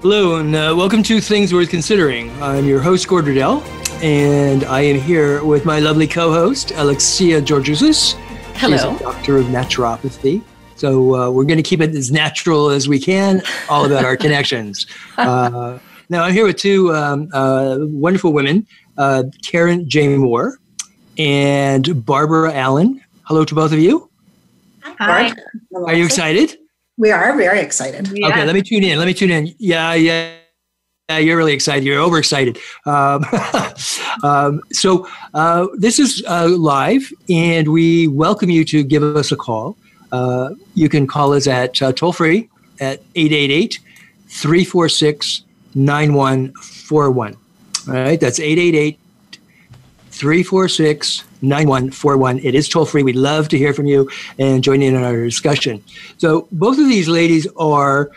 Hello, and welcome to Things Worth Considering. I'm your host, Gord Riddell, and I am here with my lovely co-host, Alexia Georgousis. Hello. She's a doctor of naturopathy. So we're going to keep it as natural as we can, all about our connections. Now, I'm here with two wonderful women, Karen J. Moore and Barbara Allen. Hello to both of you. Hi. Barbara, are you excited? We are very excited. Yeah. Okay, let me tune in. Yeah, you're really excited. You're overexcited. So this is live, and we welcome you to give us a call. You can call us at toll-free at 888-346-9141. All right, that's 888-346-9141. It is toll-free. We'd love to hear from you and join in on our discussion. So both of these ladies are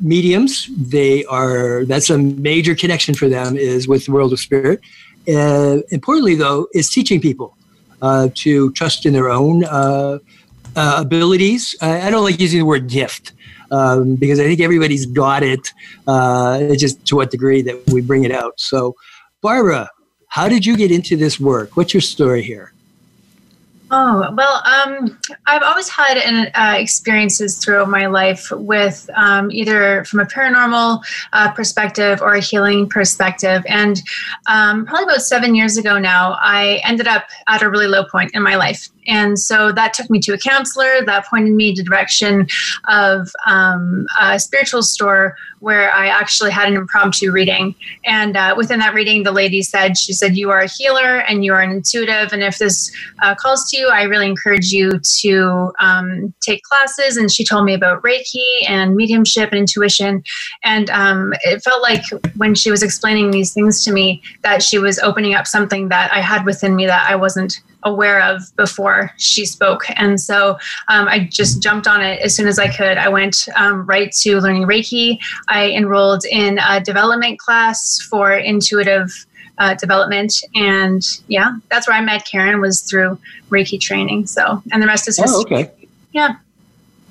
mediums. They are, that's a major connection for them, is with the world of spirit. Importantly, though, is teaching people to trust in their own abilities. I don't like using the word gift because I think everybody's got it. It's just to what degree that we bring it out. So, Barbara, how did you get into this work? What's your story here? Oh, well, I've always had experiences throughout my life with either from a paranormal perspective or a healing perspective. And probably about 7 years ago now, I ended up at a really low point in my life. And so that took me to a counselor that pointed me in the direction of a spiritual store where I actually had an impromptu reading. And within that reading, the lady said, she said, you are a healer and you are an intuitive. And if this calls to you, I really encourage you to take classes. And she told me about Reiki and mediumship and intuition. And it felt like when she was explaining these things to me, that she was opening up something that I had within me that I wasn't aware of before she spoke. And so I just jumped on it as soon as I could. I went right to learning Reiki. I enrolled in a development class for intuitive development. And yeah, that's where I met Karen, was through Reiki training. So, and the rest is history. Oh, okay. Yeah.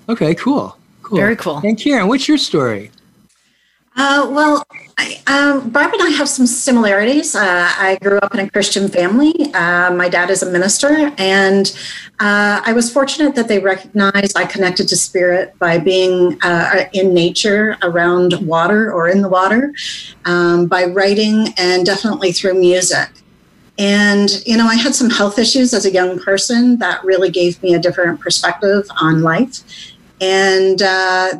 Okay, cool. Very cool. And Karen, what's your story? Well, Barb and I have some similarities. I grew up in a Christian family. My dad is a minister, and I was fortunate that they recognized I connected to spirit by being in nature, around water or in the water, by writing, and definitely through music. And, you know, I had some health issues as a young person that really gave me a different perspective on life. And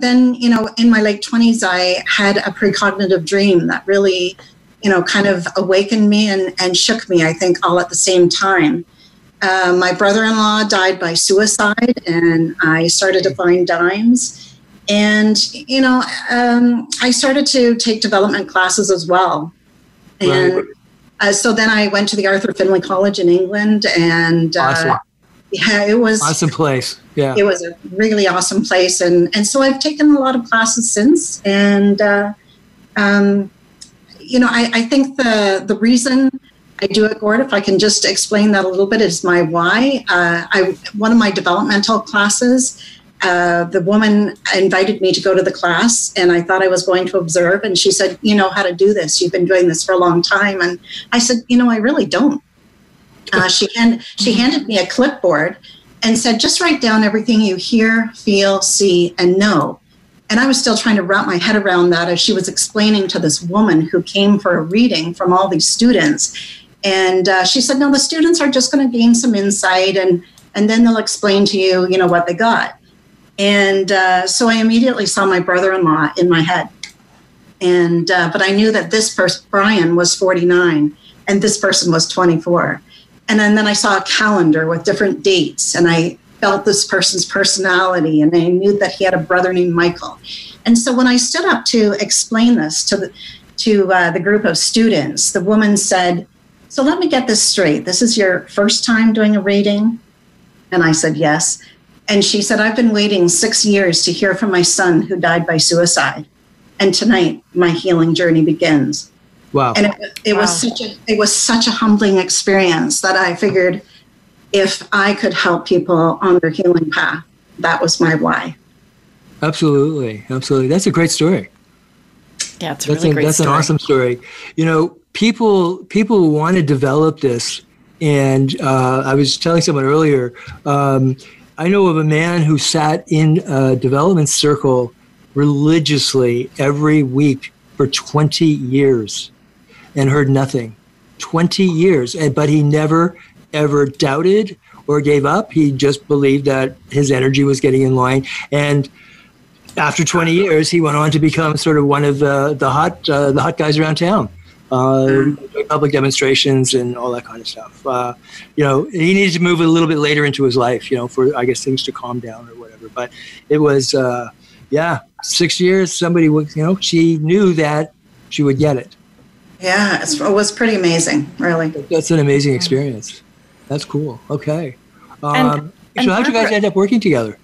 then, you know, in my late 20s, I had a precognitive dream that really, you know, kind of awakened me and shook me, I think, all at the same time. My brother-in-law died by suicide, and I started to find dimes. And, you know, I started to take development classes as well. And right. So then I went to the Arthur Findlay College in England, and awesome. Yeah, it was awesome place. Yeah, it was a really awesome place, and so I've taken a lot of classes since, and you know, I think the reason I do it, Gord, if I can just explain that a little bit, is my why. One of my developmental classes, the woman invited me to go to the class, and I thought I was going to observe, and she said, "You know how to do this. You've been doing this for a long time," and I said, "You know, I really don't." She handed me a clipboard and said, just write down everything you hear, feel, see, and know. And I was still trying to wrap my head around that as she was explaining to this woman who came for a reading from all these students. And she said, no, the students are just going to gain some insight, and then they'll explain to you, you know, what they got. And so I immediately saw my brother-in-law in my head. And but I knew that this person, Brian, was 49, and this person was 24. And then I saw a calendar with different dates, and I felt this person's personality, and I knew that he had a brother named Michael. And so when I stood up to explain this to the, to the group of students, the woman said, "So let me get this straight. This is your first time doing a reading?" And I said, "Yes." And she said, "I've been waiting 6 years to hear from my son who died by suicide. And tonight, my healing journey begins." Wow. And it was such a humbling experience that I figured if I could help people on their healing path, that was my why. Absolutely. Absolutely. That's a great story. Yeah, it's a really great story. That's an awesome story. You know, people want to develop this. And I was telling someone earlier, I know of a man who sat in a development circle religiously every week for 20 years and heard nothing. 20 years. But he never, ever doubted or gave up. He just believed that his energy was getting in line. And after 20 years, he went on to become sort of one of the hot guys around town. Public demonstrations and all that kind of stuff. You know, he needed to move a little bit later into his life, you know, for, I guess, things to calm down or whatever. But it was, 6 years. Somebody would, you know, she knew that she would get it. Yeah, it was pretty amazing, really. That's an amazing experience. That's cool. Okay. So how did you guys end up working together?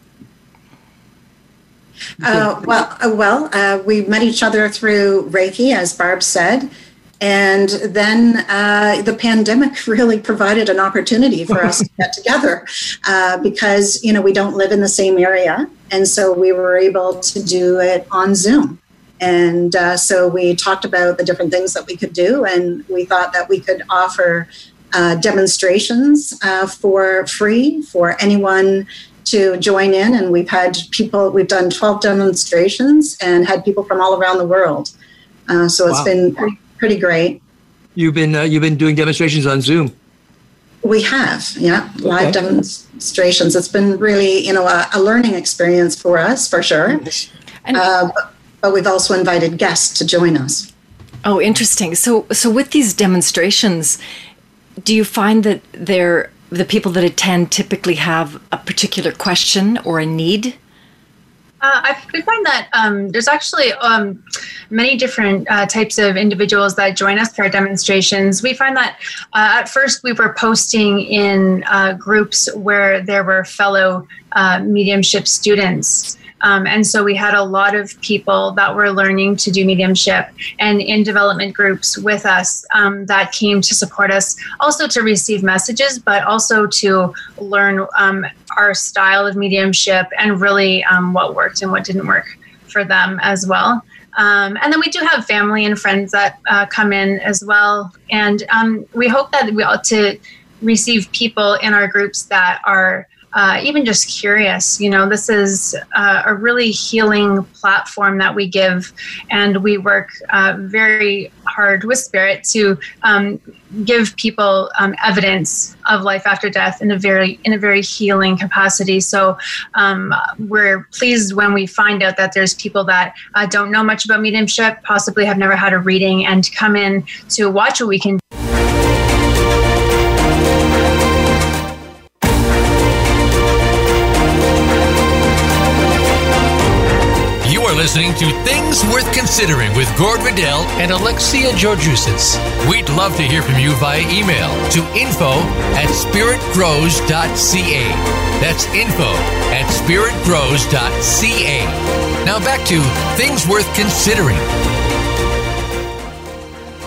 We met each other through Reiki, as Barb said. And then the pandemic really provided an opportunity for us to get together because, you know, we don't live in the same area. And so we were able to do it on Zoom. And so we talked about the different things that we could do. And we thought that we could offer demonstrations for free for anyone to join in. And we've done 12 demonstrations and had people from all around the world. So it's been pretty great. You've been doing demonstrations on Zoom. We have, live demonstrations. It's been really, you know, a learning experience for us, for sure. And but we've also invited guests to join us. Oh, interesting. So with these demonstrations, do you find that the people that attend typically have a particular question or a need? We find that there's actually many different types of individuals that join us for our demonstrations. We find that at first we were posting in groups where there were fellow mediumship students. And so we had a lot of people that were learning to do mediumship and in development groups with us that came to support us, also to receive messages, but also to learn our style of mediumship and really what worked and what didn't work for them as well. And then we do have family and friends that come in as well. And we hope that we ought to receive people in our groups that are even just curious. You know, this is a really healing platform that we give, and we work very hard with spirit to give people evidence of life after death in a very healing capacity. So we're pleased when we find out that there's people that don't know much about mediumship, possibly have never had a reading, and come in to watch what we can do. Listening to Things Worth Considering with Gord Riddell and Alexia Georgousis. We'd love to hear from you via email to info@spiritgrows.ca. That's info@spiritgrows.ca. Now back to Things Worth Considering.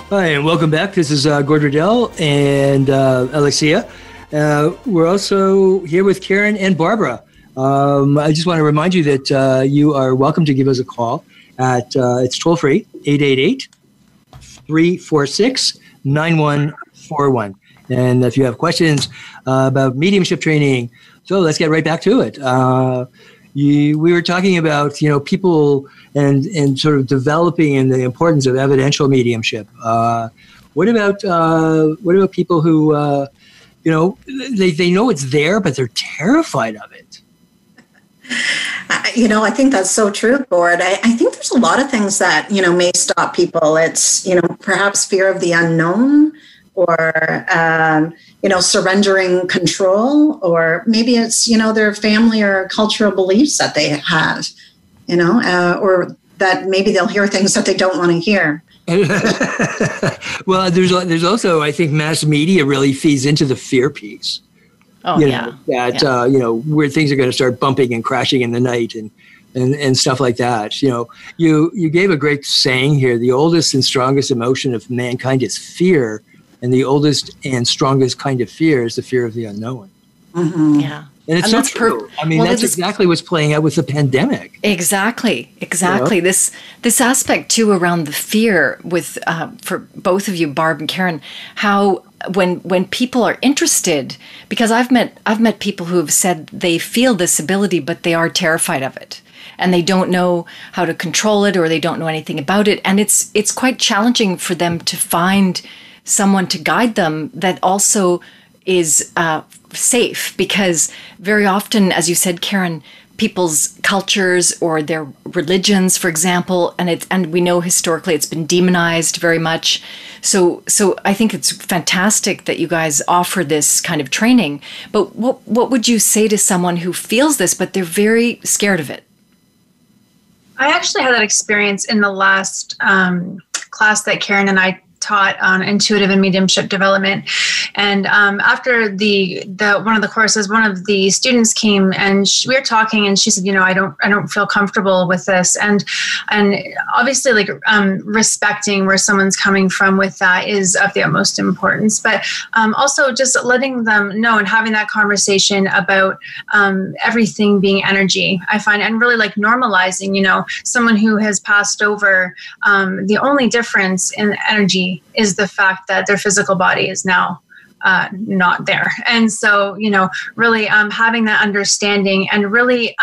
Hi, and welcome back. This is Gord Riddell and Alexia. We're also here with Karen and Barbara. I just want to remind you that you are welcome to give us a call at it's toll free 888-346-9141. And if you have questions about mediumship training, so let's get right back to it. We were talking about, you know, people and sort of developing and the importance of evidential mediumship. What about people who you know, they know it's there but they're terrified of it? You know, I think that's so true, Gord. I think there's a lot of things that, you know, may stop people. It's, you know, perhaps fear of the unknown or, you know, surrendering control, or maybe it's, you know, their family or cultural beliefs that they have, you know, or that maybe they'll hear things that they don't want to hear. Well, there's also, I think, mass media really feeds into the fear piece. Oh, you know, yeah. That, yeah. You know, where things are going to start bumping and crashing in the night and stuff like that. You know, you gave a great saying here. The oldest and strongest emotion of mankind is fear. And the oldest and strongest kind of fear is the fear of the unknown. Mm-hmm. Yeah. And it's not true. I mean, well, that's exactly what's playing out with the pandemic. Exactly. You know? This aspect, too, around the fear with, for both of you, Barb and Karen, how when people are interested, because I've met people who have said they feel this ability, but they are terrified of it. And they don't know how to control it, or they don't know anything about it. And it's quite challenging for them to find someone to guide them that also is safe, because very often, as you said, Karen, people's cultures or their religions, for example, and we know historically it's been demonized very much. So I think it's fantastic that you guys offer this kind of training. But what would you say to someone who feels this, but they're very scared of it? I actually had that experience in the last class that Karen and I taught on intuitive and mediumship development. And after the one of the courses, one of the students came and we were talking, and she said, you know, I don't feel comfortable with this. And obviously, like, respecting where someone's coming from with that is of the utmost importance, but also just letting them know and having that conversation about everything being energy, I find, and really like normalizing, you know, someone who has passed over, the only difference in energy is the fact that their physical body is now not there. And so, you know, really having that understanding and really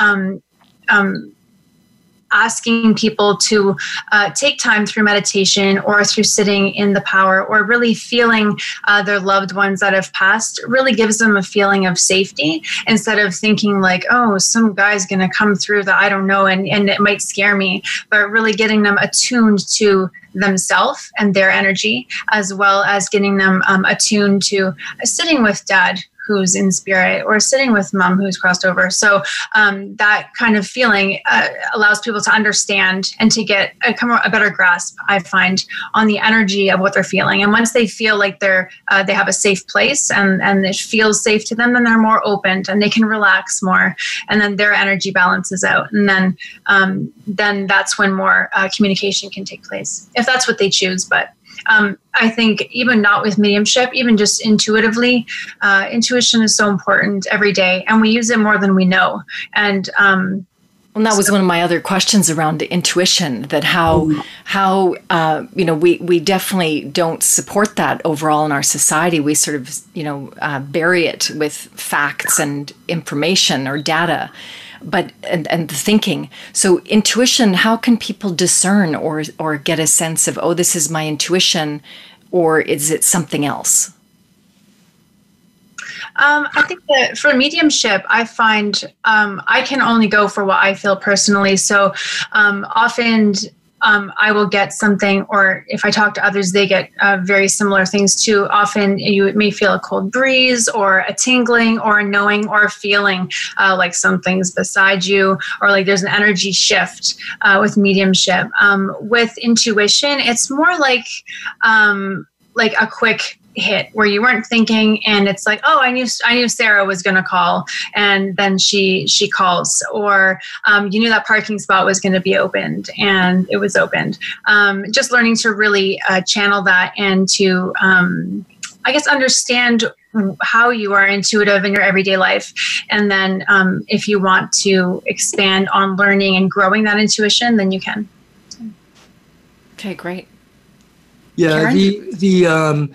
asking people to take time through meditation or through sitting in the power or really feeling their loved ones that have passed really gives them a feeling of safety, instead of thinking like, oh, some guy's going to come through that I don't know and it might scare me, but really getting them attuned to themselves and their energy, as well as getting them attuned to sitting with dad who's in spirit or sitting with mom who's crossed over. So that kind of feeling allows people to understand and to get a better grasp, I find, on the energy of what they're feeling. And once they feel like they have a safe place and it feels safe to them, then they're more open and they can relax more. And then their energy balances out. And then that's when more communication can take place, if that's what they choose. But I think even not with mediumship, even just intuitively, intuition is so important every day, and we use it more than we know. And that was one of my other questions around intuition, that how you know, we definitely don't support that overall in our society. We sort of, you know, bury it with facts and information or data, but and the thinking. So intuition, how can people discern or get a sense of, oh, this is my intuition, or is it something else? I think that for mediumship, I find I can only go for what I feel personally. So often I will get something, or if I talk to others, they get very similar things too. Often you may feel a cold breeze or a tingling or a knowing or a feeling like something's beside you, or like there's an energy shift with mediumship. With intuition, it's more like a quick hit where you weren't thinking, and it's like, oh, I knew Sarah was going to call, and then she calls, or you knew that parking spot was going to be opened, and it was opened. Just learning to really channel that and to I guess understand how you are intuitive in your everyday life. And then if you want to expand on learning and growing that intuition, then you can. Okay, great. Yeah, Karen?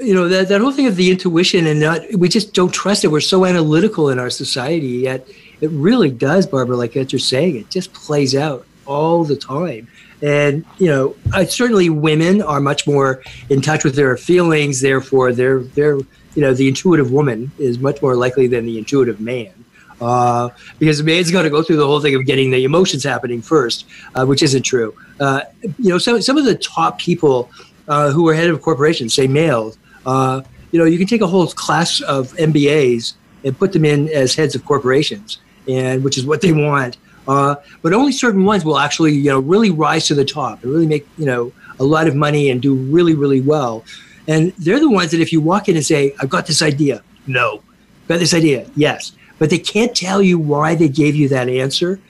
You know, that whole thing of the intuition, and not, we just don't trust it. We're so analytical in our society, yet it really does, Barbara, like that you're saying, it just plays out all the time. And, you know, certainly women are much more in touch with their feelings. Therefore, they're you know, the intuitive woman is much more likely than the intuitive man. Because the man's going to go through the whole thing of getting the emotions happening first, which isn't true. You know, some of the top people who are head of corporations, say males, you know, you can take a whole class of MBAs and put them in as heads of corporations, and which is what they want. But only certain ones will actually, you know, really rise to the top and really make, you know, a lot of money and do really, really well. And they're the ones that if you walk in and say, I've got this idea, no. Got this idea, yes. But they can't tell you why they gave you that answer.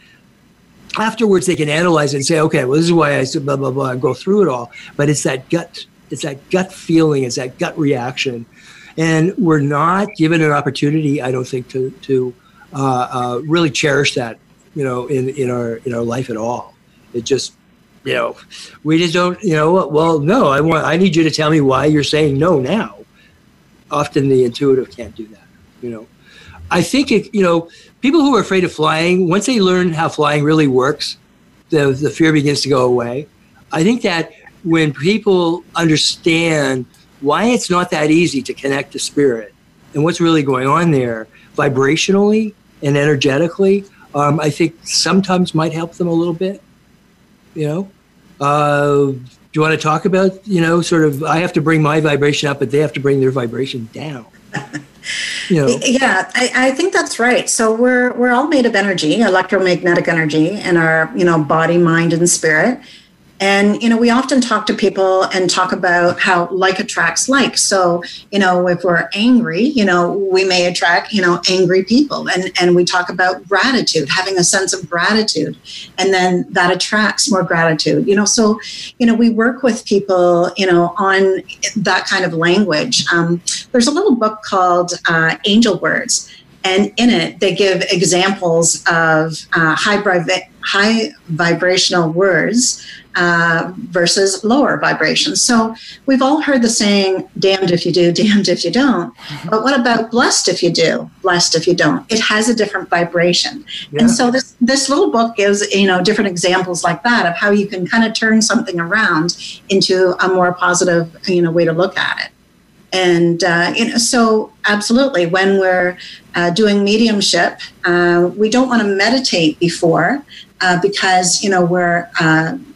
Afterwards, they can analyze it and say, okay, well, this is why I said blah, blah, blah, and go through it all. But it's that gut feeling, it's that gut reaction. And we're not given an opportunity, I don't think, to really cherish that, you know, in our life at all. It just, you know, we just don't, you know, well, no, I need you to tell me why you're saying no now. Often the intuitive can't do that, you know. I think, you know, people who are afraid of flying, once they learn how flying really works, the fear begins to go away. I think that when people understand why it's not that easy to connect to spirit and what's really going on there vibrationally and energetically, I think sometimes might help them a little bit, you know. Do you want to talk about, you know, sort of, I have to bring my vibration up, but they have to bring their vibration down. You know. Yeah, I think that's right. So we're all made of energy, electromagnetic energy, and our, you know, body, mind, and spirit. And, you know, we often talk to people and talk about how like attracts like. So, you know, if we're angry, you know, we may attract, you know, angry people. And we talk about gratitude, having a sense of gratitude. And then that attracts more gratitude, you know. So, you know, we work with people, you know, on that kind of language. There's a little book called Angel Words. And in it, they give examples of high vibrational words versus lower vibrations. So we've all heard the saying, damned if you do, damned if you don't. But what about blessed if you do, blessed if you don't? It has a different vibration. Yeah. And so this little book gives, you know, different examples like that of how you can kind of turn something around into a more positive, you know, way to look at it. And, you know, so absolutely, when we're doing mediumship, we don't want to meditate before because, you know, we're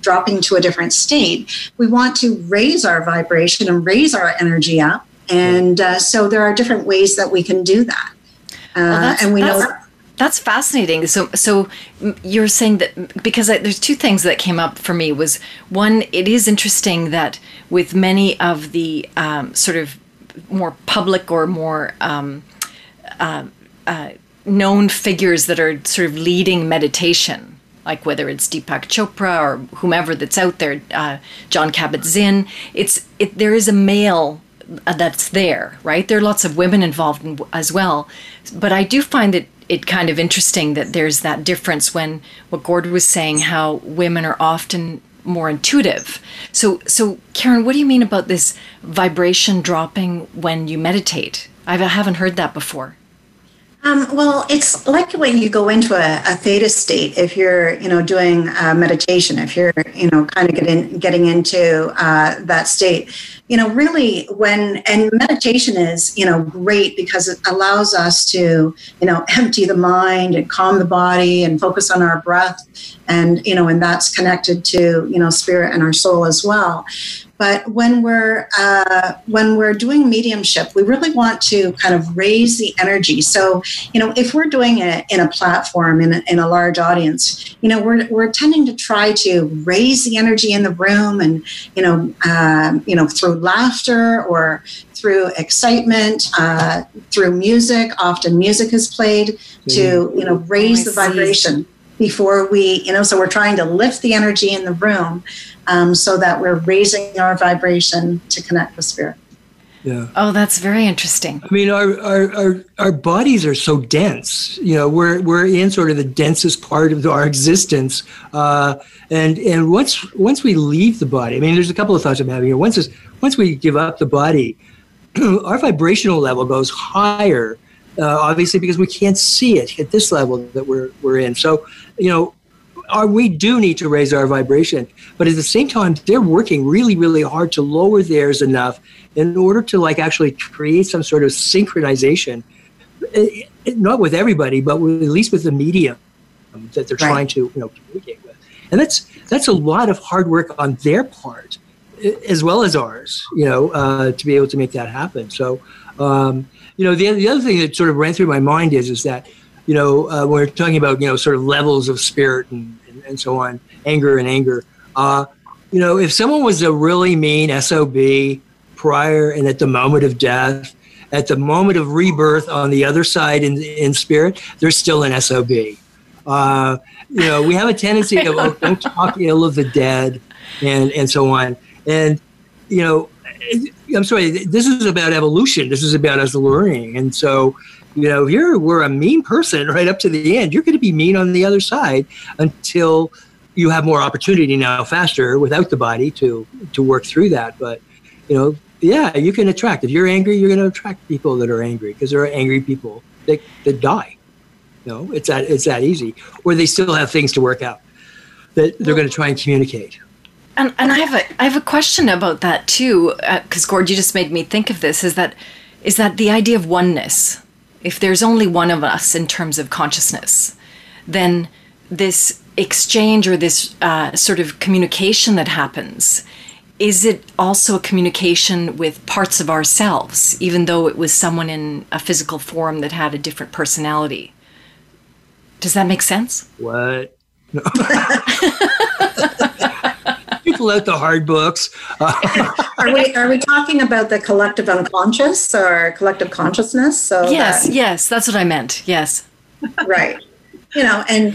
dropping to a different state. We want to raise our vibration and raise our energy up. And so there are different ways that we can do that. That's fascinating. So you're saying that because there's two things that came up for me was, one, it is interesting that with many of the sort of more public or more known figures that are sort of leading meditation, like whether it's Deepak Chopra or whomever that's out there, John Kabat-Zinn, there is a male that's there, right? There are lots of women involved as well, but I do find that it kind of interesting that there's that difference when what Gord was saying, how women are often more intuitive. So Karen, what do you mean about this vibration dropping when you meditate? I haven't heard that before. Well, it's like when you go into a theta state, if you're, you know, doing meditation, if you're, you know, kind of getting into that state, you know, really and meditation is, you know, great because it allows us to, you know, empty the mind and calm the body and focus on our breath. And, you know, and that's connected to, you know, spirit and our soul as well. But when we're doing mediumship, we really want to kind of raise the energy. So, you know, if we're doing it in a platform, in a large audience, you know, we're tending to try to raise the energy in the room and, you know, through laughter or through excitement, through music. Often music is played to, you know, raise the vibration. Before we, you know, so we're trying to lift the energy in the room so that we're raising our vibration to connect with spirit. Yeah. Oh, that's very interesting. I mean, our bodies are so dense. You know, we're in sort of the densest part of our existence. And once we leave the body, I mean, there's a couple of thoughts I'm having here. Once we give up the body, our vibrational level goes higher. Obviously, because we can't see it at this level that we're in. So, you know, we do need to raise our vibration. But at the same time, they're working really, really hard to lower theirs enough in order to, like, actually create some sort of synchronization, not with everybody, but at least with the medium that they're trying to, you know, communicate with. And that's a lot of hard work on their part, as well as ours, you know, to be able to make that happen. So, you know, the other thing that sort of ran through my mind is that, you know, when we're talking about, you know, sort of levels of spirit and so on, anger, You know, if someone was a really mean SOB prior and at the moment of death, at the moment of rebirth on the other side in spirit, they're still an SOB. You know, we have a tendency to don't talk ill of the dead and so on. And, you know, I'm sorry, this is about evolution. This is about us learning. And so, you know, if you were a mean person right up to the end, you're going to be mean on the other side until you have more opportunity now faster without the body to work through that. But, you know, yeah, you can attract. If you're angry, you're going to attract people that are angry because there are angry people that die. You know, it's that easy. Or they still have things to work out that they're going to try and communicate. And I have a question about that too, because Gord, you just made me think of this. Is that the idea of oneness? If there's only one of us in terms of consciousness, then this exchange or this sort of communication that happens, is it also a communication with parts of ourselves, even though it was someone in a physical form that had a different personality? Does that make sense? What? No. People out the hard books. Are we talking about the collective unconscious or collective consciousness? So yes, that's what I meant. Yes, right. You know, and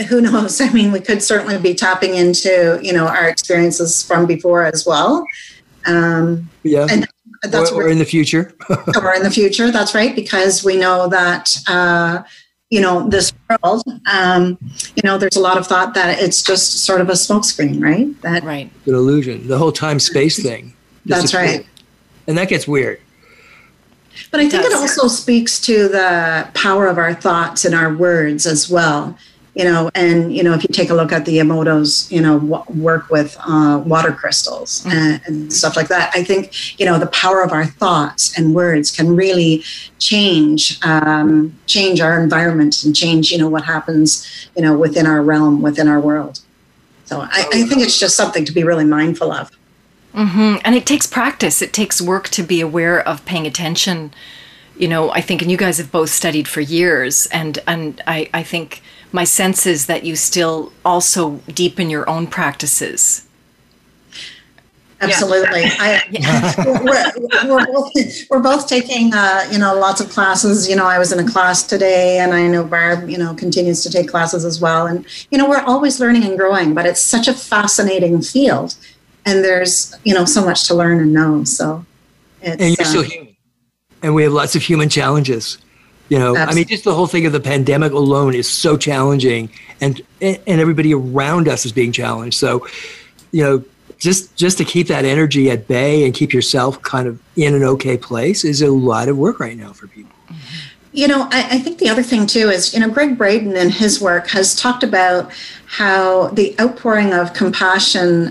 who knows? I mean, we could certainly be tapping into, you know, our experiences from before as well. Yeah. And that's or in the future. Or in the future. That's right, because we know that. You know, this world, you know, there's a lot of thought that it's just sort of a smokescreen, right? That right. An illusion. The whole time-space thing. That's right. Cool. And that gets weird. But I think it also speaks to the power of our thoughts and our words as well. You know, and, you know, if you take a look at the Emoto's, you know, work with water crystals and stuff like that, I think, you know, the power of our thoughts and words can really change our environment and change, you know, what happens, you know, within our realm, within our world. So I think it's just something to be really mindful of. Mm-hmm. And it takes practice. It takes work to be aware of paying attention. You know, I think, and you guys have both studied for years, and I think... my sense is that you still also deepen your own practices. Absolutely. Yeah. We're both taking, you know, lots of classes. You know, I was in a class today, and I know Barb, you know, continues to take classes as well. And, you know, we're always learning and growing, but it's such a fascinating field. And there's, you know, so much to learn and know. So it's, and you're still human. And we have lots of human challenges. You know, absolutely. I mean, just the whole thing of the pandemic alone is so challenging, and everybody around us is being challenged. So, you know, just to keep that energy at bay and keep yourself kind of in an okay place is a lot of work right now for people. You know, I think the other thing, too, is, you know, Greg Braden in his work has talked about how the outpouring of compassion,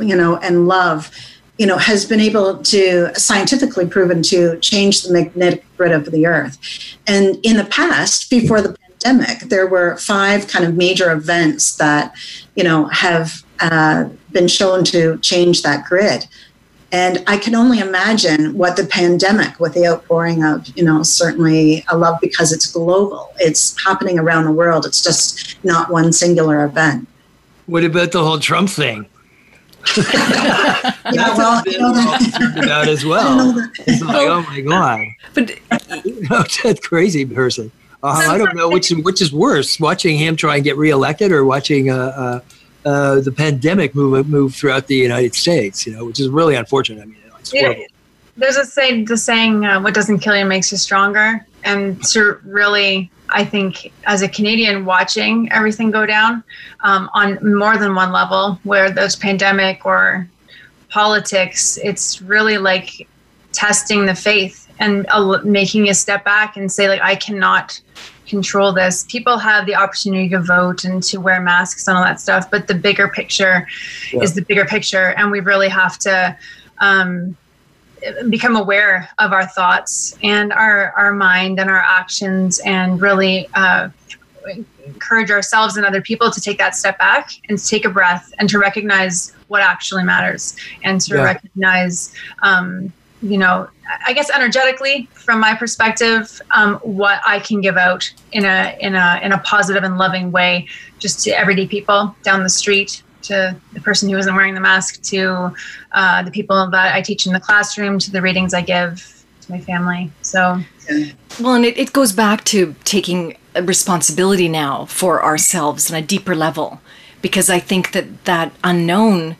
you know, and love, you know, has been able to scientifically proven to change the magnetic grid of the Earth. And in the past, before the pandemic, there were 5 kind of major events that, you know, have been shown to change that grid. And I can only imagine what the pandemic, with the outpouring of, you know, certainly a love, because it's global. It's happening around the world. It's just not one singular event. What about the whole Trump thing? Yeah, well, you know, about as well. It's like, oh my God! But that crazy person. I don't know which is worse: watching him try and get reelected, or watching the pandemic move throughout the United States. You know, which is really unfortunate. I mean, it's horrible. There's the saying, "What doesn't kill you makes you stronger." And to really, I think, as a Canadian, watching everything go down on more than one level, where there's pandemic or politics, it's really like testing the faith and making a step back and say, like, I cannot control this. People have the opportunity to vote and to wear masks and all that stuff, but the bigger picture is the bigger picture. And we really have to... become aware of our thoughts and our mind and our actions, and really encourage ourselves and other people to take that step back and to take a breath and to recognize what actually matters, and to recognize, you know, I guess energetically from my perspective, what I can give out in a positive and loving way, just to everyday people down the street, to the person who isn't wearing the mask, to the people that I teach in the classroom, to the readings I give to my family. So, well, and it goes back to taking responsibility now for ourselves on a deeper level, because I think that that unknown,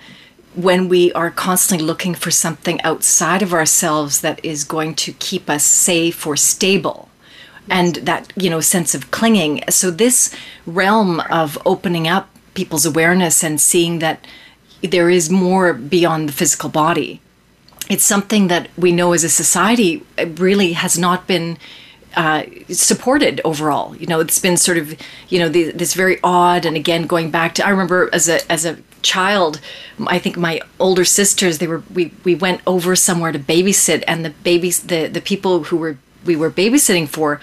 when we are constantly looking for something outside of ourselves that is going to keep us safe or stable, and that, you know, sense of clinging. So this realm of opening up people's awareness and seeing that there is more beyond the physical body, it's something that we know as a society really has not been supported overall. You know, it's been sort of, you know, this very odd, and again going back to, I remember as a child, I think my older sisters, we went over somewhere to babysit, and the people who we were babysitting for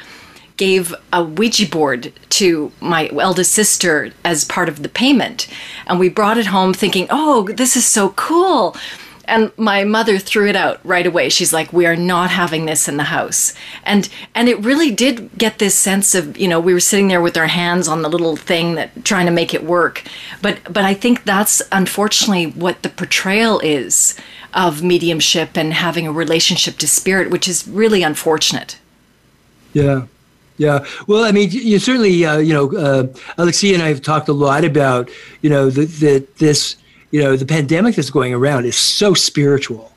gave a Ouija board to my eldest sister as part of the payment. And we brought it home thinking, oh, this is so cool. And my mother threw it out right away. She's like, we are not having this in the house. And it really did get this sense of, you know, we were sitting there with our hands on the little thing, that trying to make it work. But I think that's unfortunately what the portrayal is of mediumship and having a relationship to spirit, which is really unfortunate. Yeah. Yeah. Well, I mean, you certainly, Alexia and I have talked a lot about, you know, this, you know, the pandemic that's going around is so spiritual,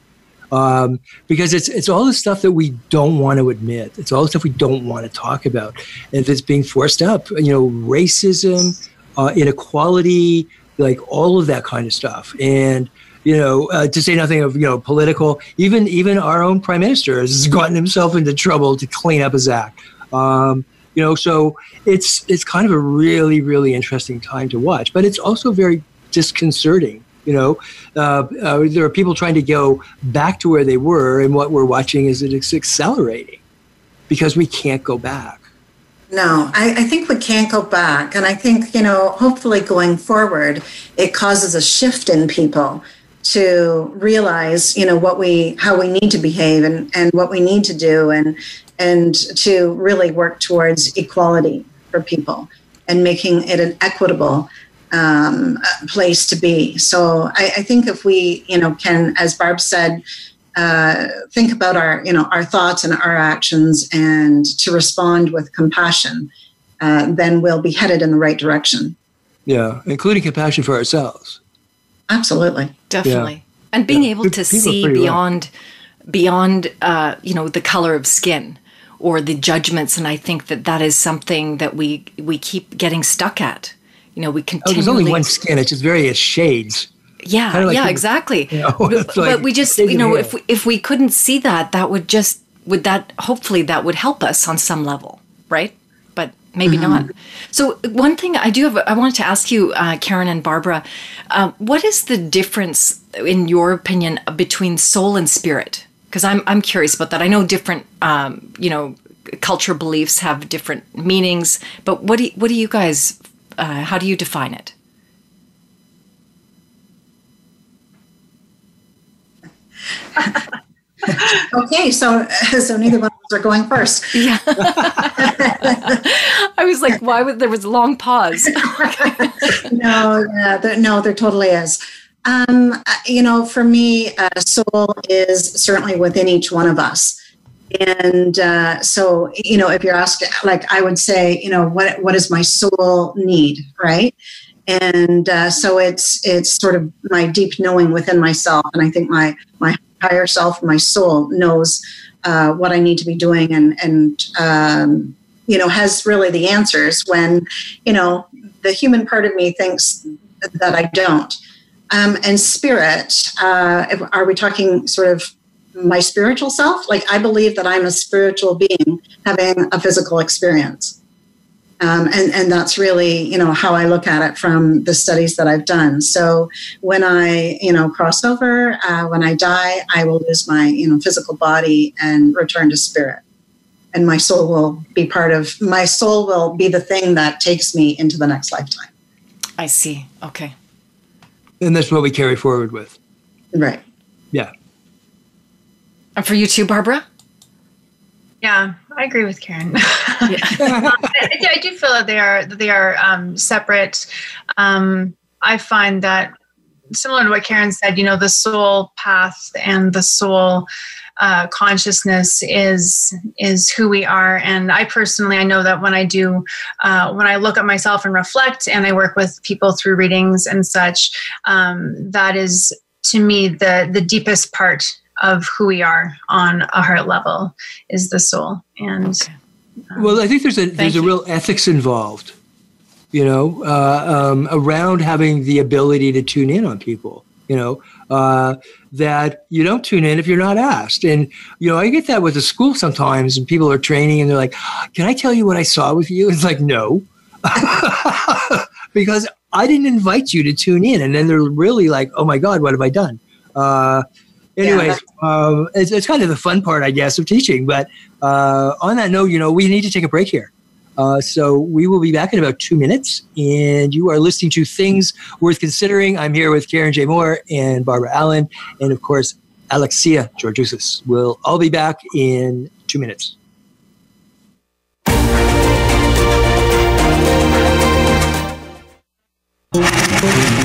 because it's all the stuff that we don't want to admit. It's all the stuff we don't want to talk about. And it's being forced up, you know, racism, inequality, like all of that kind of stuff. And, you know, to say nothing of, you know, political, even our own prime minister has gotten himself into trouble to clean up his act. You know, so it's kind of a really, really interesting time to watch, but it's also very disconcerting. You know, there are people trying to go back to where they were, and what we're watching is that it's accelerating because we can't go back. No, I think we can't go back. And I think, you know, hopefully going forward, it causes a shift in people to realize, you know, how we need to behave and what we need to do and to really work towards equality for people and making it an equitable place to be. So I think if we, you know, can, as Barb said, think about our, you know, our thoughts and our actions, and to respond with compassion, then we'll be headed in the right direction. Yeah, including compassion for ourselves. Absolutely, definitely, yeah. And being able to see beyond, you know, the color of skin or the judgments. And I think that is something that we keep getting stuck at. You know, we continually. There's only one skin; it's just various shades. Yeah, kind of like exactly. You know, but we just, you know, if we couldn't see that, hopefully that would help us on some level, right? But maybe not. So one thing I wanted to ask you, Karen and Barbara, what is the difference, in your opinion, between soul and spirit? Because I'm curious about that. I know different, you know, cultural beliefs have different meanings, but what do you guys? How do you define it? Okay, so neither one of us are going first. Yeah. I was like, why would there was a long pause? No, there totally is. You know, for me, soul is certainly within each one of us. And so, you know, if you're asking, like, I would say, you know, what is my soul need, right? And so it's sort of my deep knowing within myself. And I think my higher self, my soul, knows what I need to be doing and you know, has really the answers when, you know, the human part of me thinks that I don't. And spirit, are we talking sort of my spiritual self? Like, I believe that I'm a spiritual being having a physical experience. And that's really, you know, how I look at it from the studies that I've done. So when I, you know, cross over, when I die, I will lose my, you know, physical body and return to spirit. And my soul will be the thing that takes me into the next lifetime. I see. Okay. And that's what we carry forward with. Right. Yeah. And for you too, Barbara? Yeah, I agree with Karen. I do feel that they are separate. I find that similar to what Karen said, you know, the soul path and the soul consciousness is who we are. And I personally, I know that when I do, when I look at myself and reflect, and I work with people through readings and such, that is to me the deepest part of who we are on a heart level is the soul. And well, I think there's a real ethics involved, you know, around having the ability to tune in on people, you know, that you don't tune in if you're not asked. And, you know, I get that with the school sometimes, and people are training and they're like, can I tell you what I saw with you? It's like, no, because I didn't invite you to tune in. And then they're really like, oh my God, what have I done? Anyways, yeah. It's kind of the fun part, I guess, of teaching. But on that note, you know, we need to take a break here. So we will be back in about 2 minutes, and you are listening to Things Worth Considering. I'm here with Karen J. Moore and Barbara Allen, and of course, Alexia Georgousis. We'll all be back in 2 minutes.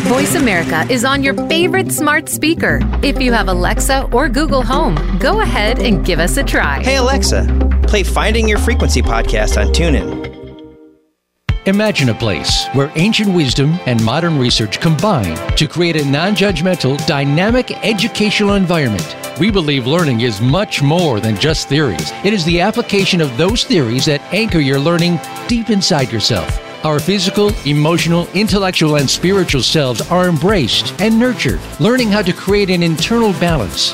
Voice America is on your favorite smart speaker. If you have Alexa or Google Home, go ahead and give us a try. Hey, Alexa, play Finding Your Frequency podcast on TuneIn. Imagine a place where ancient wisdom and modern research combine to create a non-judgmental, dynamic educational environment. We believe learning is much more than just theories. It is the application of those theories that anchor your learning deep inside yourself. Our physical, emotional, intellectual, and spiritual selves are embraced and nurtured, learning how to create an internal balance.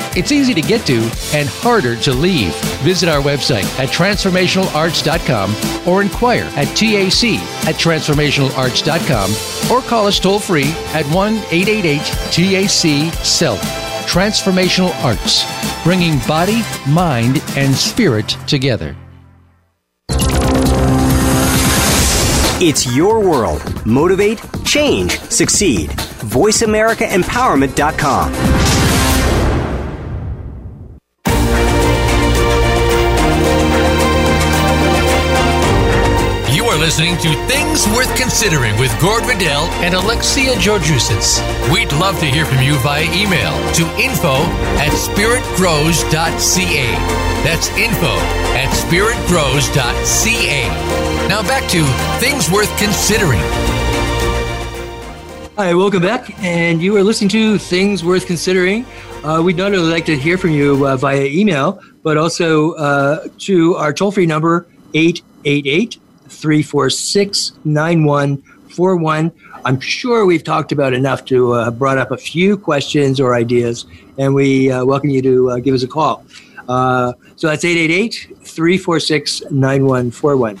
It's easy to get to and harder to leave. Visit our website at transformationalarts.com or inquire at TAC@transformationalarts.com or call us toll free at 1-888-TAC-SELF. Transformational Arts, bringing body, mind, and spirit together. It's your world. Motivate, change, succeed. VoiceAmericaEmpowerment.com. You are listening to Things Worth Considering with Gord Riddell and Alexia Georgousis. We'd love to hear from you via email to info@spiritgrows.ca. That's info@spiritgrows.ca. Now back to Things Worth Considering. Hi, welcome back, and you are listening to Things Worth Considering. We'd not only like to hear from you via email, but also to our toll-free number, 888-346-9141. I'm sure we've talked about enough to brought up a few questions or ideas, and we welcome you to give us a call. So that's 888-346-9141.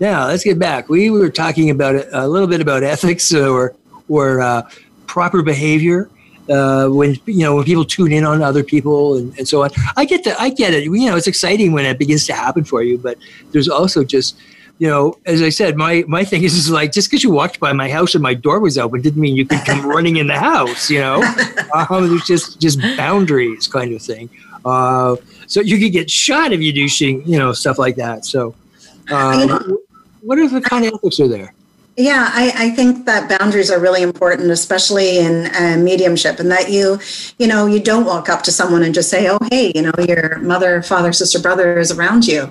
Now, let's get back. We were talking about a little bit about ethics or proper behavior when people tune in on other people and so on. I get it. You know, it's exciting when it begins to happen for you, but there's also just, you know, as I said, my thing is like, just because you walked by my house and my door was open didn't mean you could come running in the house, you know. There's just boundaries kind of thing. So you could get shot if you do, you know, stuff like that. So what are the kind of ethics are there? Yeah, I think that boundaries are really important, especially in mediumship, and that you don't walk up to someone and just say, oh, hey, you know, your mother, father, sister, brother is around you,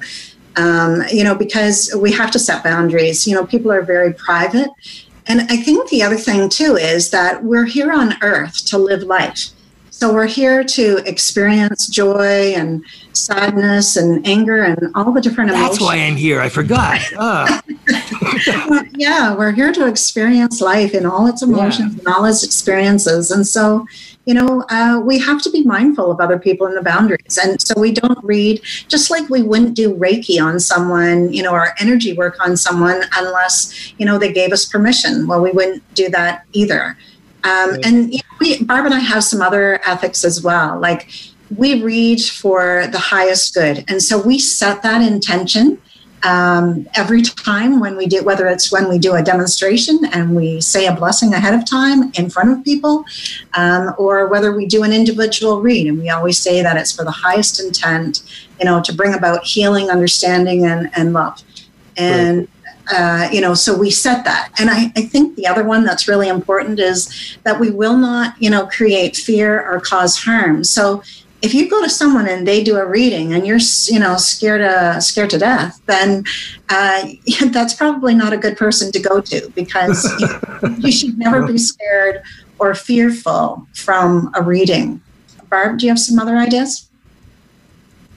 you know, because we have to set boundaries. You know, people are very private. And I think the other thing, too, is that we're here on earth to live life. So we're here to experience joy and sadness and anger and all the different emotions. That's why I'm here. I forgot. Yeah, we're here to experience life in all its emotions and all its experiences. And so, you know, we have to be mindful of other people and the boundaries. And so we don't read, just like we wouldn't do Reiki on someone, you know, or energy work on someone unless, you know, they gave us permission. Well, we wouldn't do that either. And you know, Barb and I have some other ethics as well. Like we reach for the highest good. And so we set that intention every time when we do, whether it's when we do a demonstration and we say a blessing ahead of time in front of people, or whether we do an individual read. And we always say that it's for the highest intent, you know, to bring about healing, understanding, and love. And, you know, so we set that. And I think the other one that's really important is that we will not, you know, create fear or cause harm. So if you go to someone and they do a reading and you're, you know, scared to death, then that's probably not a good person to go to, because you should never be scared or fearful from a reading. Barb, do you have some other ideas?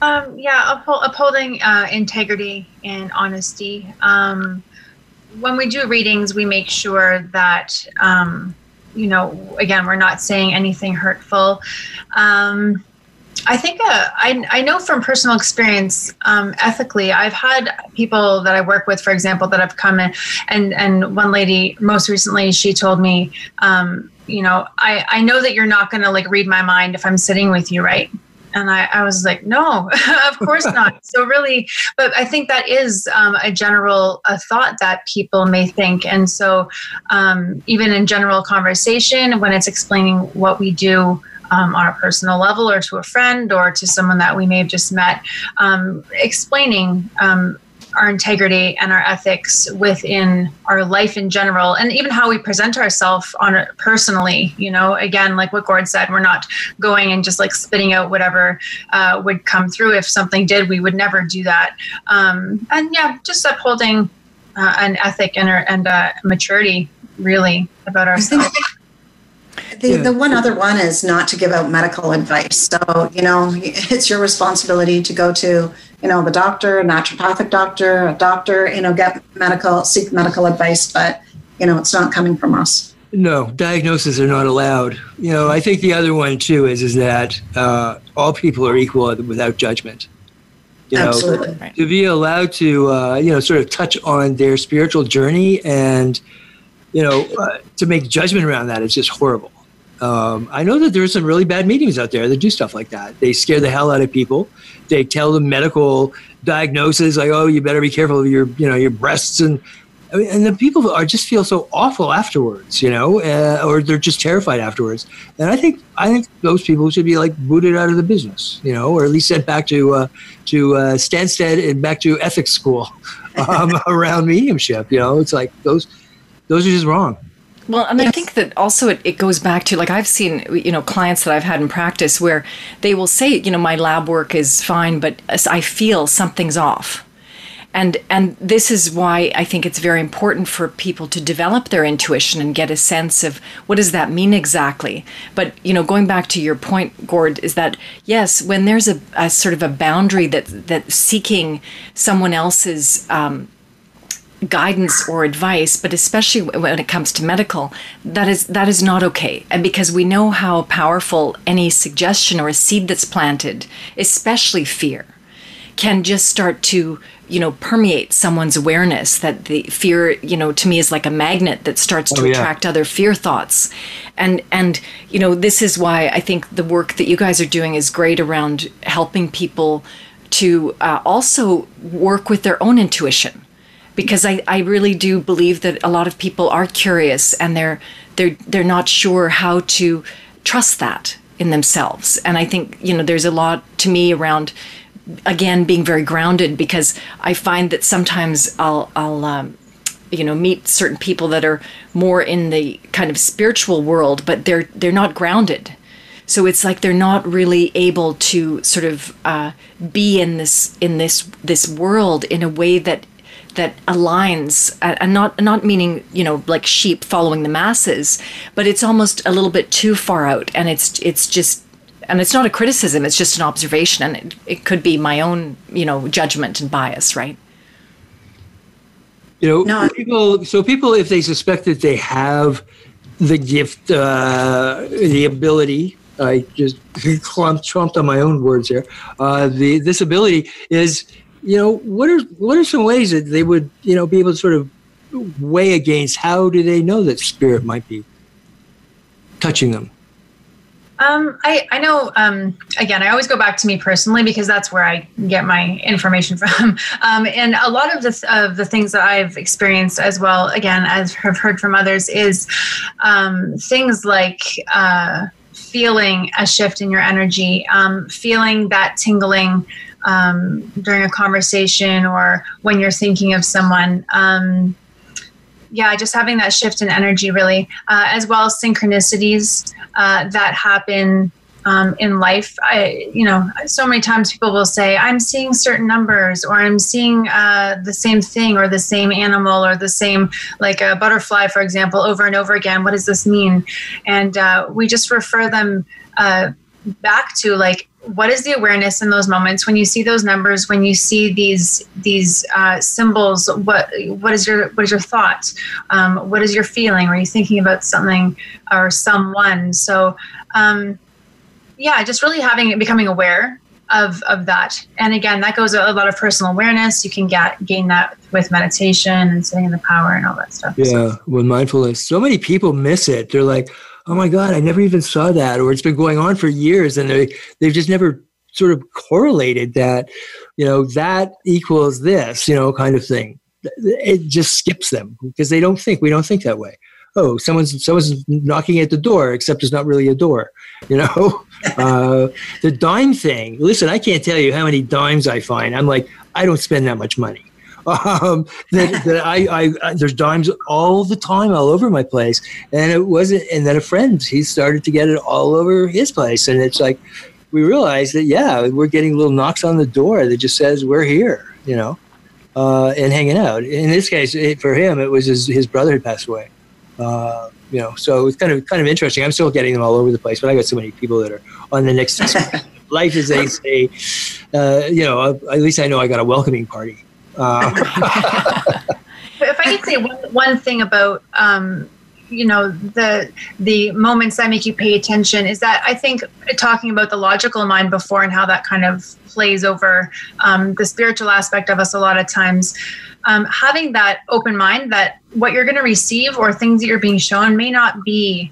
Yeah, upholding integrity and honesty. When we do readings, we make sure that, you know, again, we're not saying anything hurtful. I think I know from personal experience, ethically, I've had people that I work with, for example, that have come in, and one lady most recently, she told me, you know, I know that you're not going to like read my mind if I'm sitting with you, right? And I was like, no, of course not. So really, but I think that is a general thought that people may think. And so even in general conversation, when it's explaining what we do, on a personal level or to a friend or to someone that we may have just met, explaining our integrity and our ethics within our life in general, and even how we present ourselves on personally, you know, again, like what Gord said, we're not going and just like spitting out whatever would come through. If something did, we would never do that. And yeah, just upholding an ethic and maturity really about ourselves. The one other one is not to give out medical advice. So, you know, it's your responsibility to go to, you know, the doctor, a naturopathic doctor, a doctor, you know, seek medical advice, but, you know, it's not coming from us. No, diagnoses are not allowed. You know, I think the other one too is that all people are equal without judgment. You know, absolutely. To be allowed to, you know, sort of touch on their spiritual journey and, you know, to make judgment around that is just horrible. I know that there are some really bad meetings out there that do stuff like that. They scare the hell out of people. They tell them medical diagnoses like, "Oh, you better be careful of your, you know, your breasts," and the people are just feel so awful afterwards, you know, or they're just terrified afterwards. And I think those people should be like booted out of the business, you know, or at least sent back to Stansted and back to ethics school around mediumship. You know, it's like those are just wrong. Well, and yes. I think that also it goes back to, like, I've seen, you know, clients that I've had in practice where they will say, you know, my lab work is fine, but I feel something's off. And this is why I think it's very important for people to develop their intuition and get a sense of what does that mean exactly. But, you know, going back to your point, Gord, is that, yes, when there's a sort of a boundary that seeking someone else's guidance or advice, but especially when it comes to medical, that is not okay. And because we know how powerful any suggestion or a seed that's planted, especially fear, can just start to, you know, permeate someone's awareness. That the fear, you know, to me is like a magnet that starts to attract other fear thoughts. And you know, this is why I think the work that you guys are doing is great around helping people to also work with their own intuition. Because I really do believe that a lot of people are curious and they're not sure how to trust that in themselves. And I think, you know, there's a lot to me around, again, being very grounded, because I find that sometimes I'll you know, meet certain people that are more in the kind of spiritual world, but they're not grounded. So it's like they're not really able to sort of be in this world in a way that aligns, and not meaning, you know, like sheep following the masses, but it's almost a little bit too far out. And it's just, and it's not a criticism, it's just an observation. And it could be my own, you know, judgment and bias, right? You know, no. People, if they suspect that they have the gift, the ability, I just chomped on my own words here, this ability is, you know, what are some ways that they would, you know, be able to sort of weigh against how do they know that spirit might be touching them? I know, again, I always go back to me personally because that's where I get my information from. And a lot of the things that I've experienced as well, again, as I've heard from others, is things like feeling a shift in your energy, feeling that tingling during a conversation or when you're thinking of someone. Yeah, just having that shift in energy really, as well as synchronicities that happen in life. So many times people will say, I'm seeing certain numbers, or I'm seeing the same thing, or the same animal, or the same, like a butterfly, for example, over and over again. What does this mean? And we just refer them back to, like, what is the awareness in those moments when you see those numbers, when you see these symbols? What is your thought? What is your feeling? Are you thinking about something or someone? So, just really becoming aware of that. And again, that goes a lot of personal awareness. You can gain that with meditation and sitting in the power and all that stuff. Yeah, with mindfulness, so many people miss it. They're like, oh my God, I never even saw that, or it's been going on for years, and they've just never sort of correlated that, that equals this, kind of thing. It just skips them because we don't think that way. Oh, someone's knocking at the door, except it's not really a door, the dime thing. Listen, I can't tell you how many dimes I find. I'm like, I don't spend that much money. There's dimes all the time, all over my place. And it wasn't, and then a friend, he started to get it all over his place. And it's like, we realized that, yeah, we're getting little knocks on the door that just says we're here, and hanging out. In this case, for him, it was his brother had passed away. So it's kind of interesting. I'm still getting them all over the place, but I got so many people that are on the next life, as they say, at least I know I got a welcoming party. But if I could say one thing about the moments that make you pay attention, is that I think talking about the logical mind before and how that kind of plays over the spiritual aspect of us a lot of times, having that open mind that what you're going to receive or things that you're being shown may not be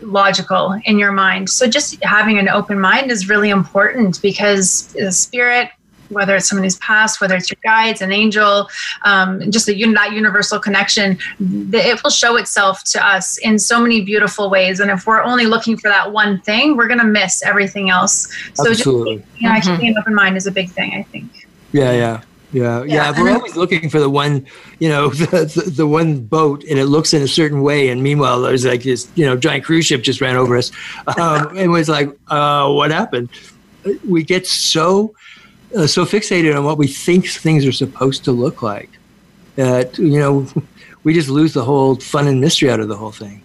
logical in your mind. So just having an open mind is really important, because the spirit, whether it's someone who's passed, whether it's your guides, an angel, just that universal connection, it will show itself to us in so many beautiful ways. And if we're only looking for that one thing, we're going to miss everything else. So absolutely. Keeping an open mind is a big thing, I think. Yeah. If we're always looking for the one, the one boat, and it looks in a certain way, and meanwhile there's like this, giant cruise ship just ran over us. It was like, what happened? We get so fixated on what we think things are supposed to look like that, we just lose the whole fun and mystery out of the whole thing.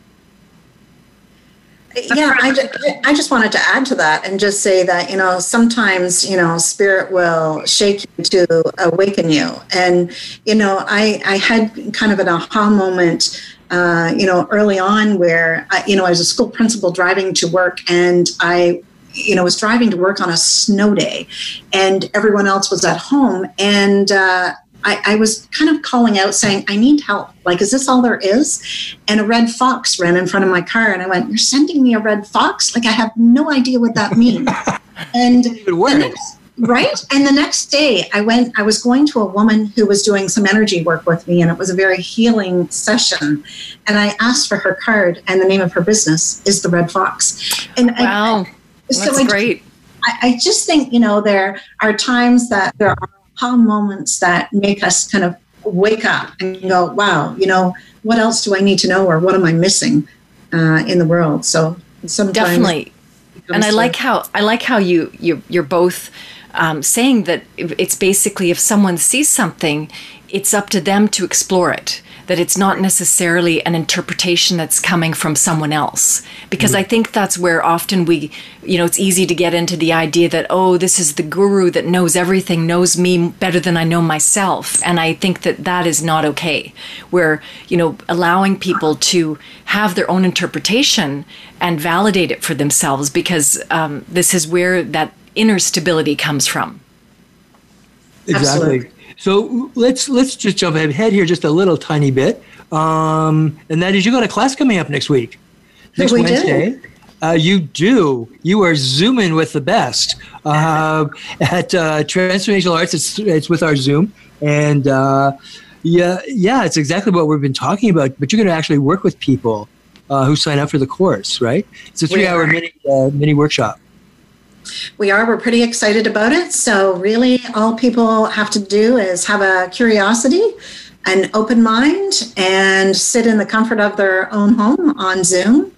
Yeah, I just wanted to add to that and just say that, sometimes, spirit will shake you to awaken you. And, I had kind of an aha moment, early on where, I was a school principal driving to work, and I was driving to work on a snow day, and everyone else was at home. And I was kind of calling out saying, I need help. Like, is this all there is? And a red fox ran in front of my car, and I went, you're sending me a red fox? Like, I have no idea what that means. And it works. Right. And the next day I was going to a woman who was doing some energy work with me, and it was a very healing session. And I asked for her card, and the name of her business is the Red Fox. And wow. That's great. I just think, there are times that there are aha moments that make us kind of wake up and go, wow, what else do I need to know, or what am I missing in the world? So sometimes definitely. And I like how you're both saying that it's basically, if someone sees something, it's up to them to explore it. That it's not necessarily an interpretation that's coming from someone else. Because I think that's where often we, it's easy to get into the idea that, oh, this is the guru that knows everything, knows me better than I know myself. And I think that is not okay. We're, allowing people to have their own interpretation and validate it for themselves, because this is where that inner stability comes from. Exactly. Absolutely. So let's just jump ahead here just a little tiny bit. And that is, you got a class coming up next week. Next Wednesday. You do. You are zooming with the best. At Transformational Arts, it's with our Zoom. And yeah, it's exactly what we've been talking about. But you're going to actually work with people who sign up for the course, right? It's a 3-hour mini workshop. We are. We're pretty excited about it. So really all people have to do is have a curiosity, an open mind, and sit in the comfort of their own home on Zoom.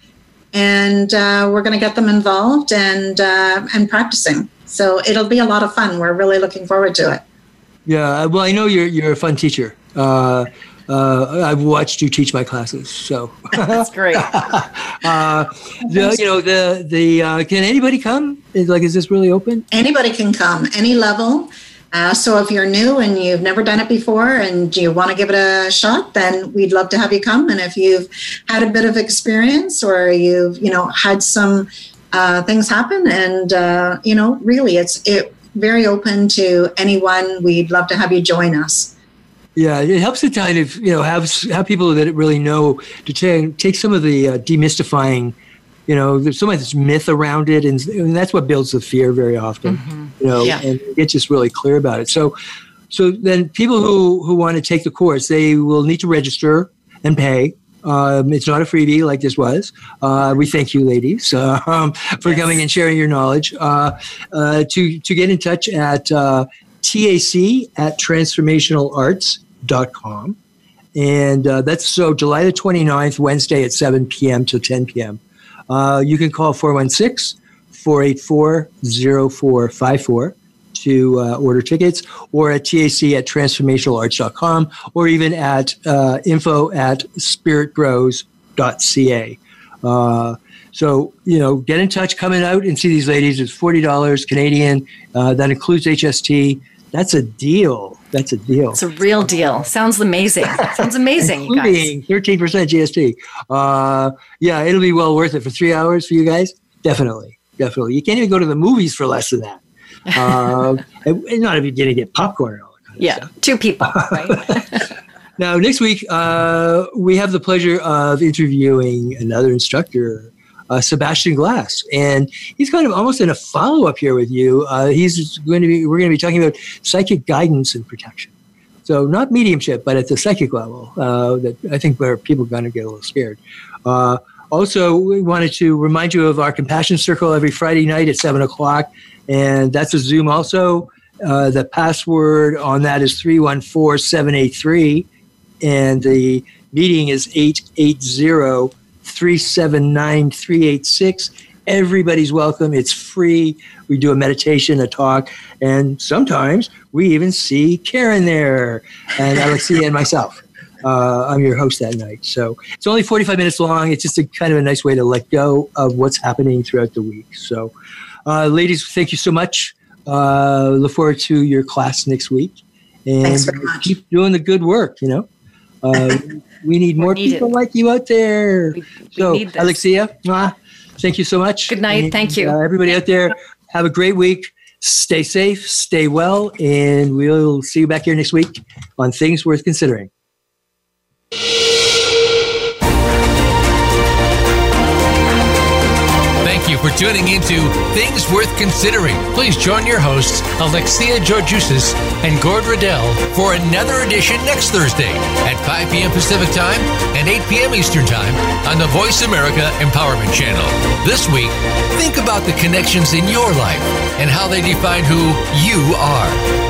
And we're going to get them involved and practicing. So it'll be a lot of fun. We're really looking forward to it. Yeah. Well, I know you're a fun teacher. I've watched you teach my classes, so that's great. Can anybody come? Is this really open? Anybody can come, any level. So if you're new and you've never done it before and you want to give it a shot, then we'd love to have you come. And if you've had a bit of experience or you've had some things happen, and really, it's very open to anyone. We'd love to have you join us. Yeah, it helps to kind of have people that really know to take some of the demystifying. There's so much myth around it, and that's what builds the fear very often. Mm-hmm. And it's just really clear about it. So then people who want to take the course, they will need to register and pay. It's not a freebie like this was. We thank you, ladies, for coming and sharing your knowledge. To get in touch at TAC@transformationalarts.com. And that's so July the 29th, Wednesday at 7 p.m. to 10 p.m. You can call 416-484-0454 to order tickets, or at TAC@transformationalarts.com, or even at info@spiritbros.ca. So, get in touch, come out and see these ladies. It's $40 Canadian. That includes HST. That's a deal. It's a real deal. Sounds amazing. Including you guys. 13% GST. Yeah, it'll be well worth it for 3 hours for you guys. Definitely. You can't even go to the movies for less than that. Not if you're going to get popcorn and all that kind of stuff. Yeah, 2 people, right? Now, next week, we have the pleasure of interviewing another instructor, Sebastian Glass, and he's kind of almost in a follow-up here with you. We're going to be talking about psychic guidance and protection. So not mediumship, but at the psychic level, that I think where people are going to get a little scared. Also, we wanted to remind you of our Compassion Circle every Friday night at 7 o'clock, and that's a Zoom also. The password on that is 314783, and the meeting is 880-379-386. Everybody's welcome. It's free. We do a meditation, a talk, and sometimes we even see Karen there, and Alexia and myself. I'm your host that night. So it's only 45 minutes long. It's just kind of a nice way to let go of what's happening throughout the week. So, ladies, thank you so much. Look forward to your class next week. And thanks very much. Keep doing the good work, We need more people like you out there. So, Alexia, thank you so much. Good night. Thank you. Everybody out there, have a great week. Stay safe, stay well, and we'll see you back here next week on Things Worth Considering. Thank you for tuning into Things Worth Considering. Please join your hosts, Alexia Georgousis and Gord Riddell, for another edition next Thursday at 5 p.m. Pacific Time and 8 p.m. Eastern Time on the Voice America Empowerment Channel. This week, think about the connections in your life and how they define who you are.